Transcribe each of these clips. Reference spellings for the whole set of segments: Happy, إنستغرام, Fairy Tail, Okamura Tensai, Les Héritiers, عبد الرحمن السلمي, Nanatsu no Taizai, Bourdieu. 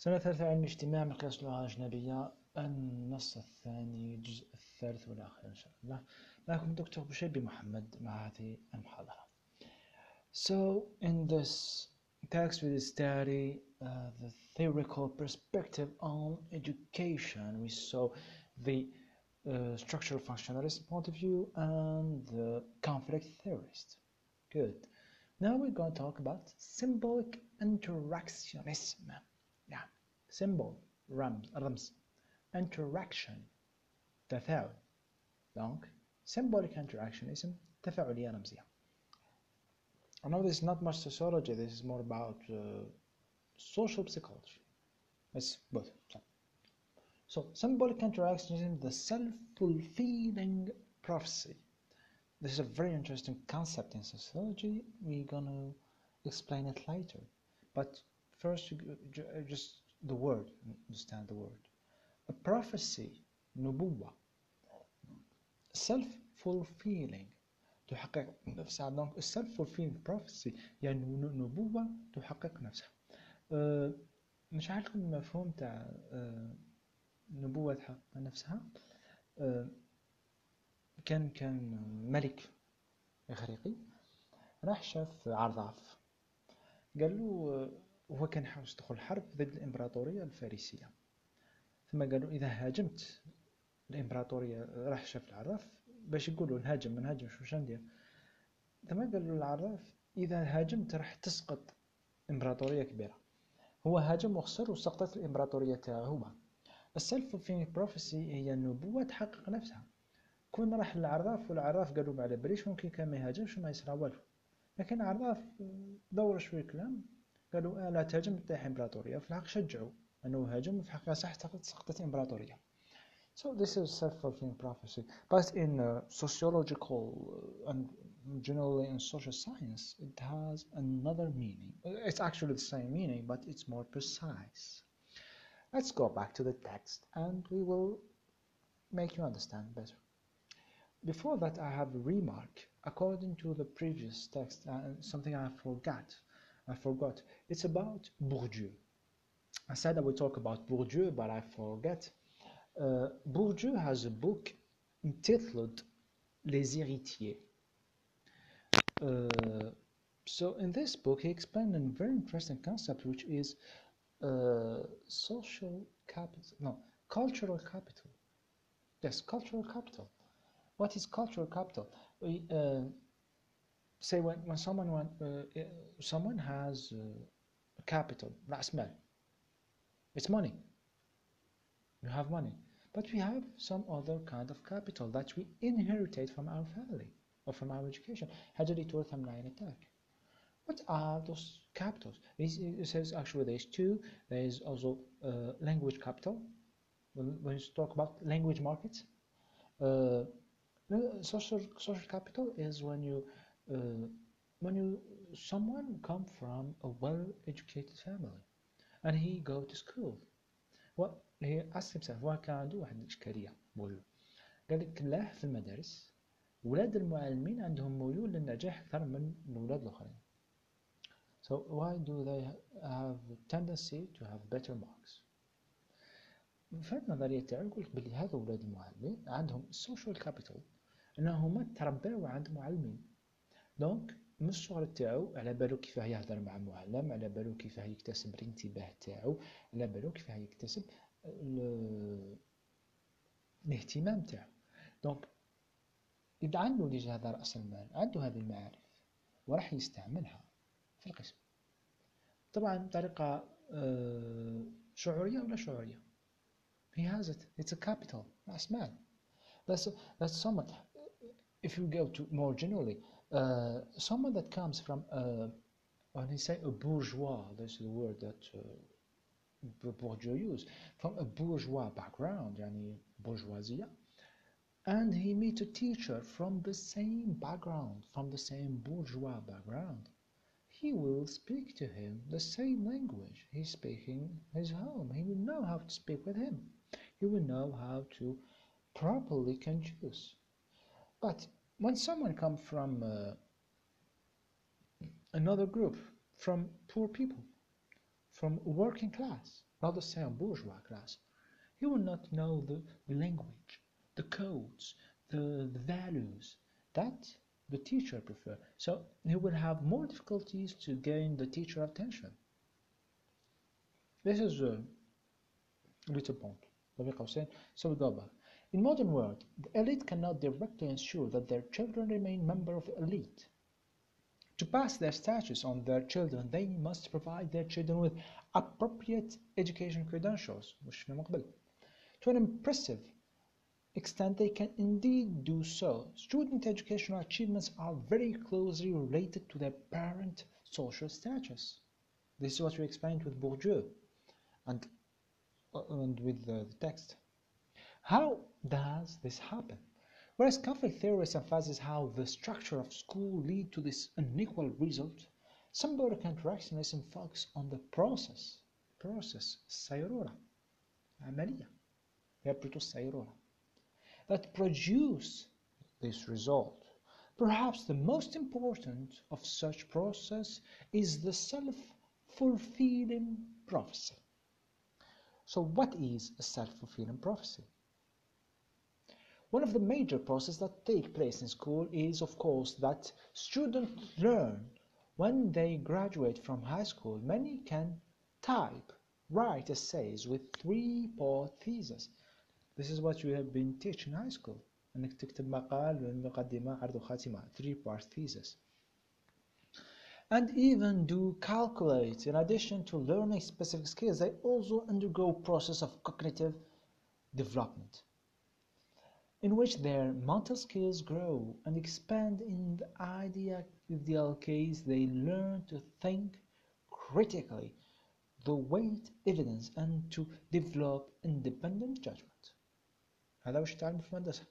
سنتحدث عن اجتماع مقياس اللغة الأجنبية، النص الثاني الجزء الثالث والأخير إن شاء الله. معكم دكتور بوشيبي محمد مع هذه المحاضرة. So in this text we study the theoretical perspective on education. We saw the structural functionalist point of view and the conflict theorist. Good. Now we're going to talk about symbolic interactionism. Yeah, symbol, رمز, interaction, تفاعل. Donc, symbolic interactionism, تفاعلية رمزية. I know this is not much sociology. This is more about social psychology. It's both. So, symbolic interactionism, the self-fulfilling prophecy. This is a very interesting concept in sociology. We're gonna explain it later, but first, just the word, understand the word. A prophecy, نبوة, self-fulfilling, تحقق نفسها. Donc, self-fulfilling prophecy يعني نبوة تحقق نفسها. مش عارفكم المفهوم تاع نبوة تحقق نفسها. كان ملك إغريقي راح شاف عرضاف، قال له وهو كان يحاول يدخل حرب ضد الإمبراطورية الفارسية، ثم قالوا إذا هاجمت الإمبراطورية، راح شاف العراف باش يقولوا نهاجم ما نهاجمش واش ندير، ثم قالوا العراف إذا هاجمت راح تسقط إمبراطورية كبيرة. هو هاجم وخسر وسقطت الإمبراطورية تاعه هو. السلف في بروفيسي هي النبوة تحقق نفسها. كون راح للعراف والعراف قالوا ما على بريش ممكن كان ما يهاجمش وما يصرا والو، لكن العراف دور شوية كلام قالوا لا تهاجم تطيح إمبراطورية، في الحق شجعوا أنه هاجم في الحقيقة صح سقطت إمبراطورية. So this is self-fulfilling prophecy. But in sociological and generally in social science, it has another meaning. It's actually the same meaning, but it's more precise. Let's go back to the text and we will make you understand better. Before that, I have a remark according to the previous text, something I forgot. It's about Bourdieu. I said I would talk about Bourdieu, but I forget. Bourdieu has a book entitled Les Héritiers. So in this book, he explained a very interesting concept, which is cultural capital. Yes, cultural capital. What is cultural capital? Say when someone has capital, رأس مال, it's money. You have money, but we have some other kind of capital that we inheritate from our family or from our education. What are those capitals? It says actually there's two. There is also language capital. When you talk about language markets. Social capital is when someone come from a well-educated family and he go to school. Well, he asked himself why كان عنده واحد الإشكالية ميول. قال لك كلاه في المدارس ولاد المعلمين عندهم ميول للنجاح أكثر من الأولاد الآخرين. So why do they have tendency to have better marks? فهاد النظرية تاعو يقولك بلي هذا ولاد المعلمين عندهم social capital. انهم ترباو عند معلمين، دونك من الصغر تاعو على بالو كيفاه يهضر مع معلم، على بالو كيفاه يكتسب الانتباه تاعو، على بالو كيفاه يكتسب الاهتمام تاعو. دونك اذا عندو ديجا هذا راس المال، عندو هذه المعارف وراح يستعملها في القسم، طبعا بطريقه شعوريه ولا شعوريه. He has it. It's a capital. That's man. That's someone. If you go to more generally, someone that comes from when you say a bourgeois, this is the word that Bourdieu used, from a bourgeois background, yani bourgeoisie, and he meets a teacher from the same background, from the same bourgeois background. He will speak to him the same language. He's speaking his home. He will know how to speak with him. He will know how to properly conduce. But when someone comes from another group, from poor people, from working class, not the same bourgeois class. He will not know the language, the codes, the values that the teacher prefers. So he will have more difficulties to gain the teacher attention. This is a little point. So we go back. In modern world, the elite cannot directly ensure that their children remain members of the elite. To pass their status on their children, they must provide their children with appropriate education credentials, to an impressive extent they can indeed do so. Student educational achievements are very closely related to their parent social status. This is what we explained with Bourdieu and with the text. How does this happen? Whereas conflict theories emphasize how the structure of school leads to this unequal result, symbolic interactionism focuses on the process السيرورة عملية يبرتو السيرورة that produce this result. Perhaps the most important of such process is the self-fulfilling prophecy. So what is a self-fulfilling prophecy? One of the major processes that take place in school is, of course, that students learn. When they graduate from high school, many can write essays with 3-4 theses. This is what we have been teaching in high school. أنك تكتب مقال والمقدمة عرض وخاتمة, 3-part thesis. And even do calculate. In addition to learning specific skills, they also undergo process of cognitive development, in which their mental skills grow and expand. In the ideal case, they learn to think critically, to weight evidence, and to develop independent judgment. هذا وش تعلم في المدرسة.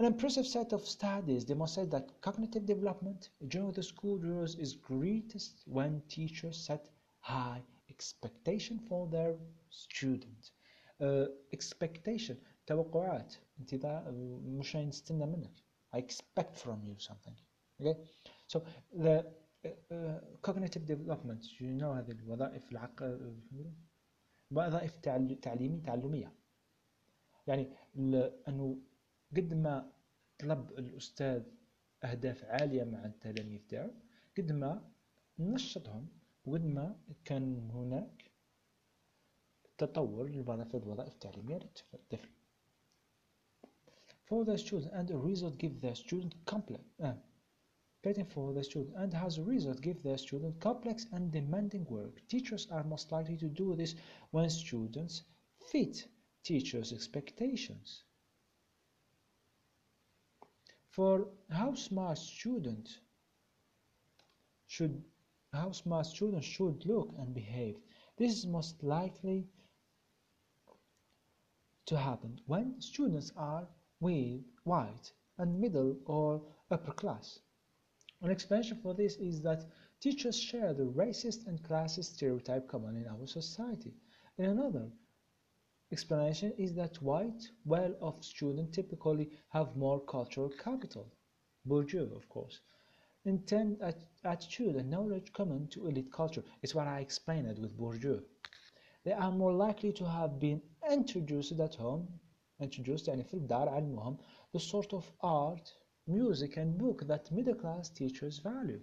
An impressive set of studies demonstrate that cognitive development during the school years is greatest when teachers set high expectation for their students. Expectation توقعات انتظار مش هنستنى منك. I expect from you something. Okay, so the cognitive development, you know, هذه الوظائف العقل, وظائف تعليمية. يعني أنه قد ما طلب الأستاذ أهداف عالية مع التلاميذ تاعو, قد ما نشطهم, وقد ما كان هناك تطور للوظائف التعليمية للطفل. For the student and the result give the student complex. Complex and demanding work. Teachers are most likely to do this when students fit teachers' expectations. For how smart students should look and behave, this is most likely to happen when students are with white and middle or upper class. An explanation for this is that teachers share the racist and classist stereotype common in our society. And another explanation is that white, well-off students typically have more cultural capital, Bourdieu, of course, intent, attitude and knowledge common to elite culture. It's what I explained it with Bourdieu. They are more likely to have been introduced at home, يعني في الدار علمهم, the sort of art, music and book that middle class teachers value.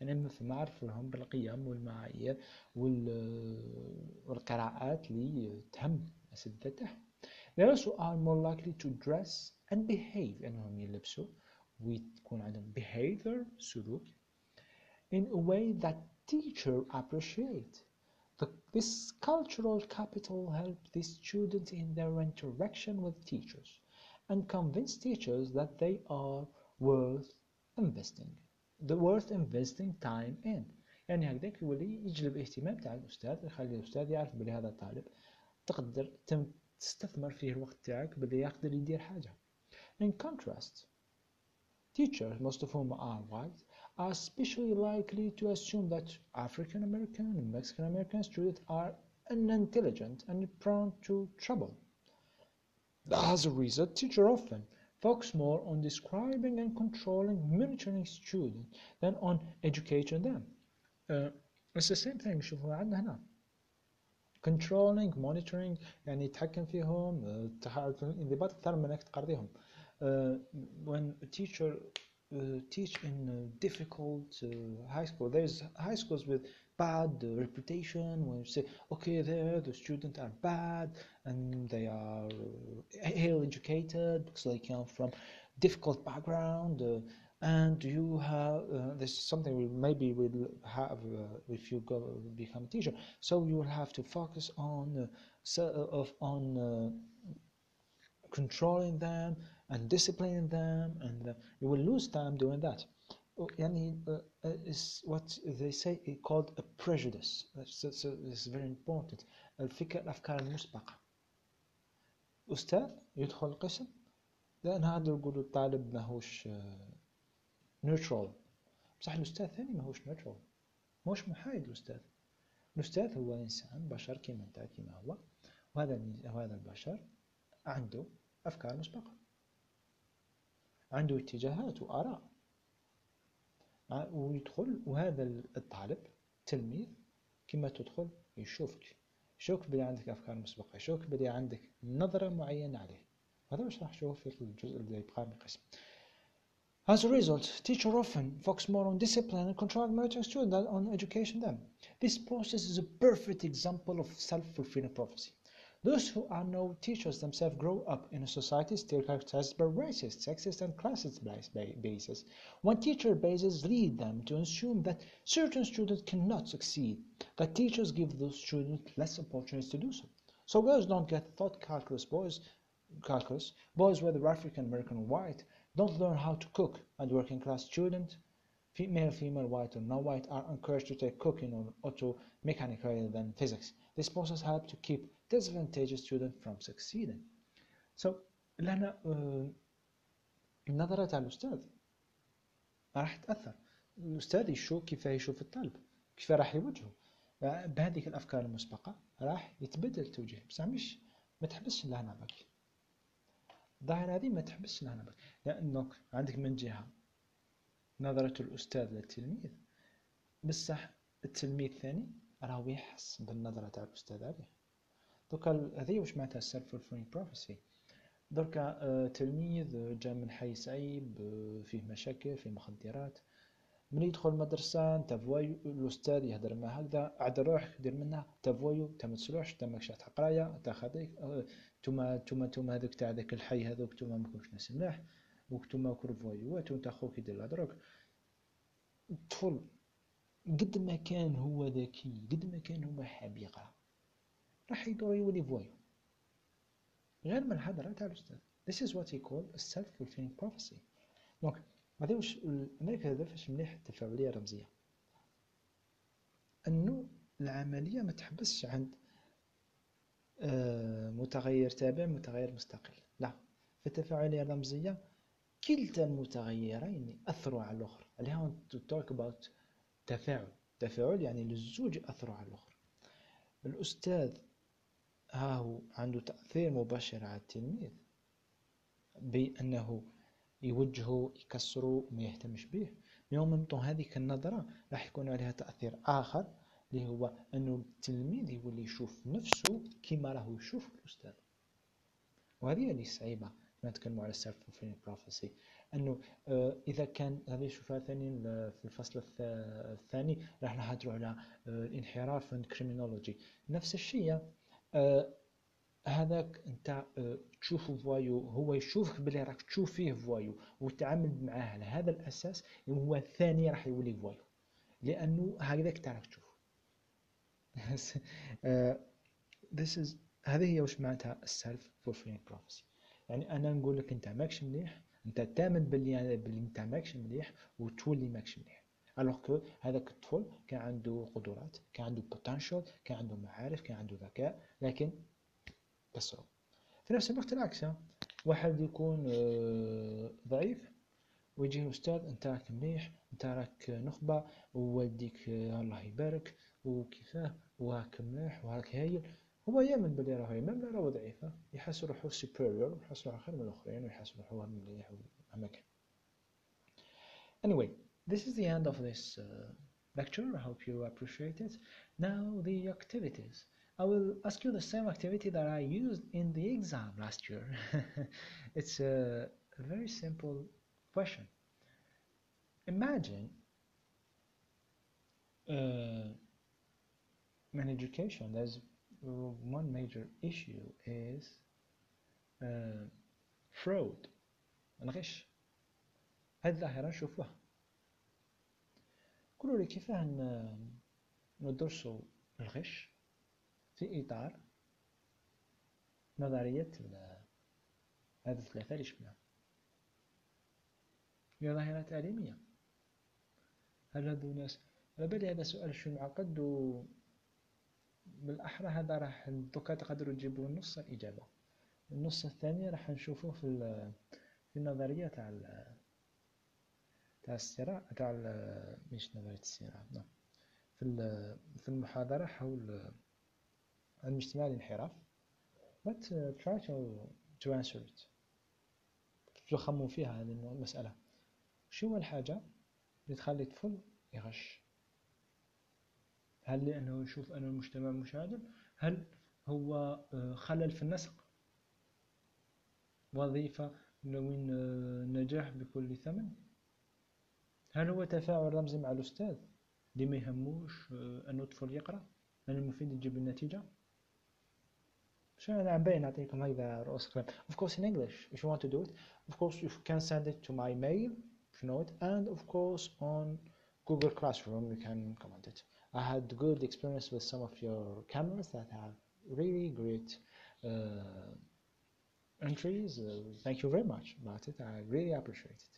يعني في معرفهم بالقيم والمعايير والقراءات اللي تهم أسدتها. They also are more likely to dress and behave, أنهم يلبسوا ويكون عندهم behavior, سلوك, in a way that teachers appreciate. This cultural capital helps the students in their interaction with teachers and convince teachers that they are worth investing time in. يعني هكذاك يولي يجلب اهتمام تاع الأستاذ, يخلي الأستاذ يعرف بلي هذا الطالب تقدر تستثمر فيه الوقت تاعك, بلي يقدر يدير حاجة. In contrast, teachers, most of whom are white, are especially likely to assume that African American and Mexican American students are unintelligent and prone to trouble. As a result, teachers often focus more on describing and controlling, monitoring students than on educating them. It's the same thing. شوفوا عندنا هنا controlling monitoring يعني يتحكم فيهم، انضباط أكثر من أنك تقرضيهم. When a teacher teach in difficult high school, there's high schools with bad reputation. When you say, okay, there the students are bad and they are ill-educated because they come from difficult background, and you have this is something we maybe will have if you go become a teacher. So you will have to focus on controlling them and disciplining them, and you will lose time doing that. يعني is what they say is called a prejudice. So it's very important. الأفكار المسبقة. أستاذ يدخل القسم لأن هذا يقول الطالب ماهوش neutral، بصح الأستاذ ثاني ماهوش neutral، مش محايد الأستاذ. الأستاذ هو إنسان بشر كيما أنت كيما هو، وهذا البشر عنده أفكار مسبقة، عنده اتجاهات وآراء، ويدخل وهذا الطالب تلميذ كما تدخل يشوفك بلي عندك أفكار مسبقة، يشوفك بلي عندك نظرة معينة عليه. وهذا واش راح نشوفه في الجزء اللي يبقى من القسم. As a result, teacher often focus more on discipline and controlling monitoring students than on education them. This process is a perfect example of self-fulfilling prophecy. Those who are no teachers themselves grow up in a society still characterized by racist, sexist, and classist biases. When teacher biases lead them to assume that certain students cannot succeed, that teachers give those students less opportunities to do so. So girls don't get thought calculus, boys whether African, American, or white, don't learn how to cook, and working-class students, male, female, white, or non-white, are encouraged to take cooking or auto mechanic rather than physics. This process helps to keep disadvantageous students from succeeding. So لأن نظرة الأستاذ راح تأثر. الأستاذ يشوف كيف يشوف الطالب، كيف راح يوجهه، بهذيك الأفكار المسبقة راح يتبدل توجيه. بصح مش ما تحبسش لهنا باكي، الظاهرة هذه ما تحبسش لهنا باكي، لأنك عندك من جهة نظرة الأستاذ للتلميذ، بصح التلميذ ثاني راهو يحس بالنظرة تاع الأستاذ عليه. دوكا هذه واش معناتها self fulfilling prophecy. دركا تلميذ جا من حي صعيب فيه مشاكل، فيه مخدرات، من يدخل المدرسة نتا فوايو الأستاذ يهدر معاه هكذا، عدل روحك دير منها، نتا فوايو نتا متسلوحش، نتا ماكش تحت قراية، نتا خاطيك، توما هاذوك تاع ذاك الحي هاذوك توما ماكوش ناس ملاح، وكتوما كرفوايوات، ونتا خوك يدير لهدروك. الطفل قد ما كان هو ذكي، قد ما كان هو حاب يقرا، راح يدور يولي فوايو غير من الهدرة تاع الأستاذ. This is what he called a self-fulfilling prophecy. دونك هذا واش الأمريكا هذا فاش مليح التفاعلية الرمزية، أنه العملية ما تحبسش عند متغير تابع متغير مستقل، لا، في التفاعلية الرمزية كلتا المتغيرين أثروا على الآخر. اللي هون talk about تفاعل يعني الزوج أثروا على الآخر. الأستاذ هاهو عنده تأثير مباشر على التلميذ بأنه يوجهه يكسره ما يهتمش به، يوم من هذيك النظرة راح يكون عليها تأثير آخر اللي هو أنه التلميذ يولي يشوف نفسه كما راهو يشوف الأستاذ. وهذه اللي صعيبة لما نتكلموا على self-fulfilling prophecy، أنه إذا كان هذه شوفها ثاني في الفصل الثاني راح نهضروا على الانحراف and criminology. نفس الشيء هذاك أنت تشوفه فوايو، هو يشوفك بلي راك تشوف فيه فوايو وتعامل معاه على هذا الأساس، هو الثاني راح يولي فوايو لأنه هكذاك تعرف تشوفه. هذه هي واش معناتها self-fulfilling prophecy. يعني أنا نقول لك أنت ماكش مليح، أنت تامن باللي أنت ماكش مليح وتولي ماكش مليح، alors que هذاك الطفل كان عنده قدرات، كان عنده potential، كان عنده معارف، كان عنده ذكاء، لكن كسره. في نفس الوقت العكس، واحد يكون ضعيف ويجي أستاذ أنت راك مليح، أنت راك نخبة، ووالديك الله يبارك وكيفاه وراك مليح وراك هايل، هو يامن بلي راهو يامن راهو ضعيفة، يحس روحو superior، ويحس روحو خير من الآخرين، ويحس روحو مليح وهماك. Anyway, this is the end of this lecture. I hope you appreciate it. Now the activities. I will ask you the same activity that I used in the exam last year. It's a very simple question. Imagine in education, there's one major issue is fraud, الغش. هذه الظاهرة نشوفوها. قولوا لي كيفاه ندرسوا الغش في إطار نظرية هذه الثلاثة اللي شفناها. هي ظاهرة تعليمية. هل هادو ناس على بالي هذا سؤال شوي معقد، و بالأحرى هذا راح دوكا تقدروا تجيبوا نص الإجابة، النص الثاني راح نشوفوه في النظرية تاع الصراع، تاع مش نظرية الصراع، نعم، في المحاضرة حول المجتمع الانحراف. but try to answer it. تخموا فيها هذه المسألة، شو هو الحاجة اللي تخلي طفل يغش؟ هل لأنه يشوف أن المجتمع مش عادل؟ هل هو خلل في النسق؟ وظيفة لوين نجاح بكل ثمن؟ هل هو تفاعل رمزي مع الأستاذ اللي ما يهموش أن الطفل يقرأ، أن المفيد يجيب النتيجة؟ شو أنا عم بين أعطيكم هكذا رؤوس كلام. Of course in English if you want to do it, of course you can send it to my mail if you know it, and of course on Google Classroom you can comment it. I had good experience with some of your cameras that have really great entries. Thank you very much about it. I really appreciate it.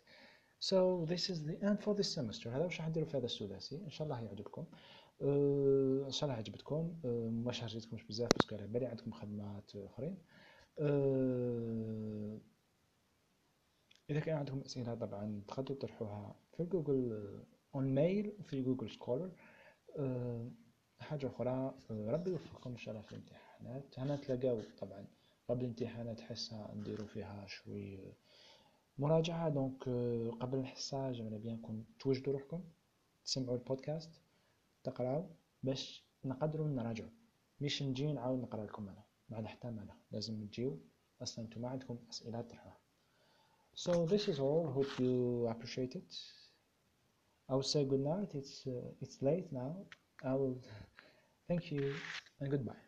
So this is the end for this semester. هذا واش راح نديرو في هذا السداسي، ان شاء الله يعجبكم. ان شاء الله عجبتكم، ما شارجيتكمش بزاف باسكو على بالي عندكم خدمات اخرين. اذا كان عندكم اسئله طبعا تقدروا تطرحوها في جوجل اون ميل وفي جوجل سكولر. حاجه اخرى، ربي يوفقكم ان شاء الله في الامتحانات. هنتلاقاو طبعا قبل الامتحانات، حصه نديرو فيها شوي مراجعه، دونك قبل الحصه جمعنا بينكم توجدوا روحكم تسمعوا البودكاست تقراو باش نقدروا نراجعوا، مش نجي نعاود نقرا لكم انا، ما عندها حتى معنى. لازم تجيو اصلا نتوما عندكم اسئله تطرحوها. So this is all, hope you appreciate it. I will say good night. It's late now. I will thank you and goodbye.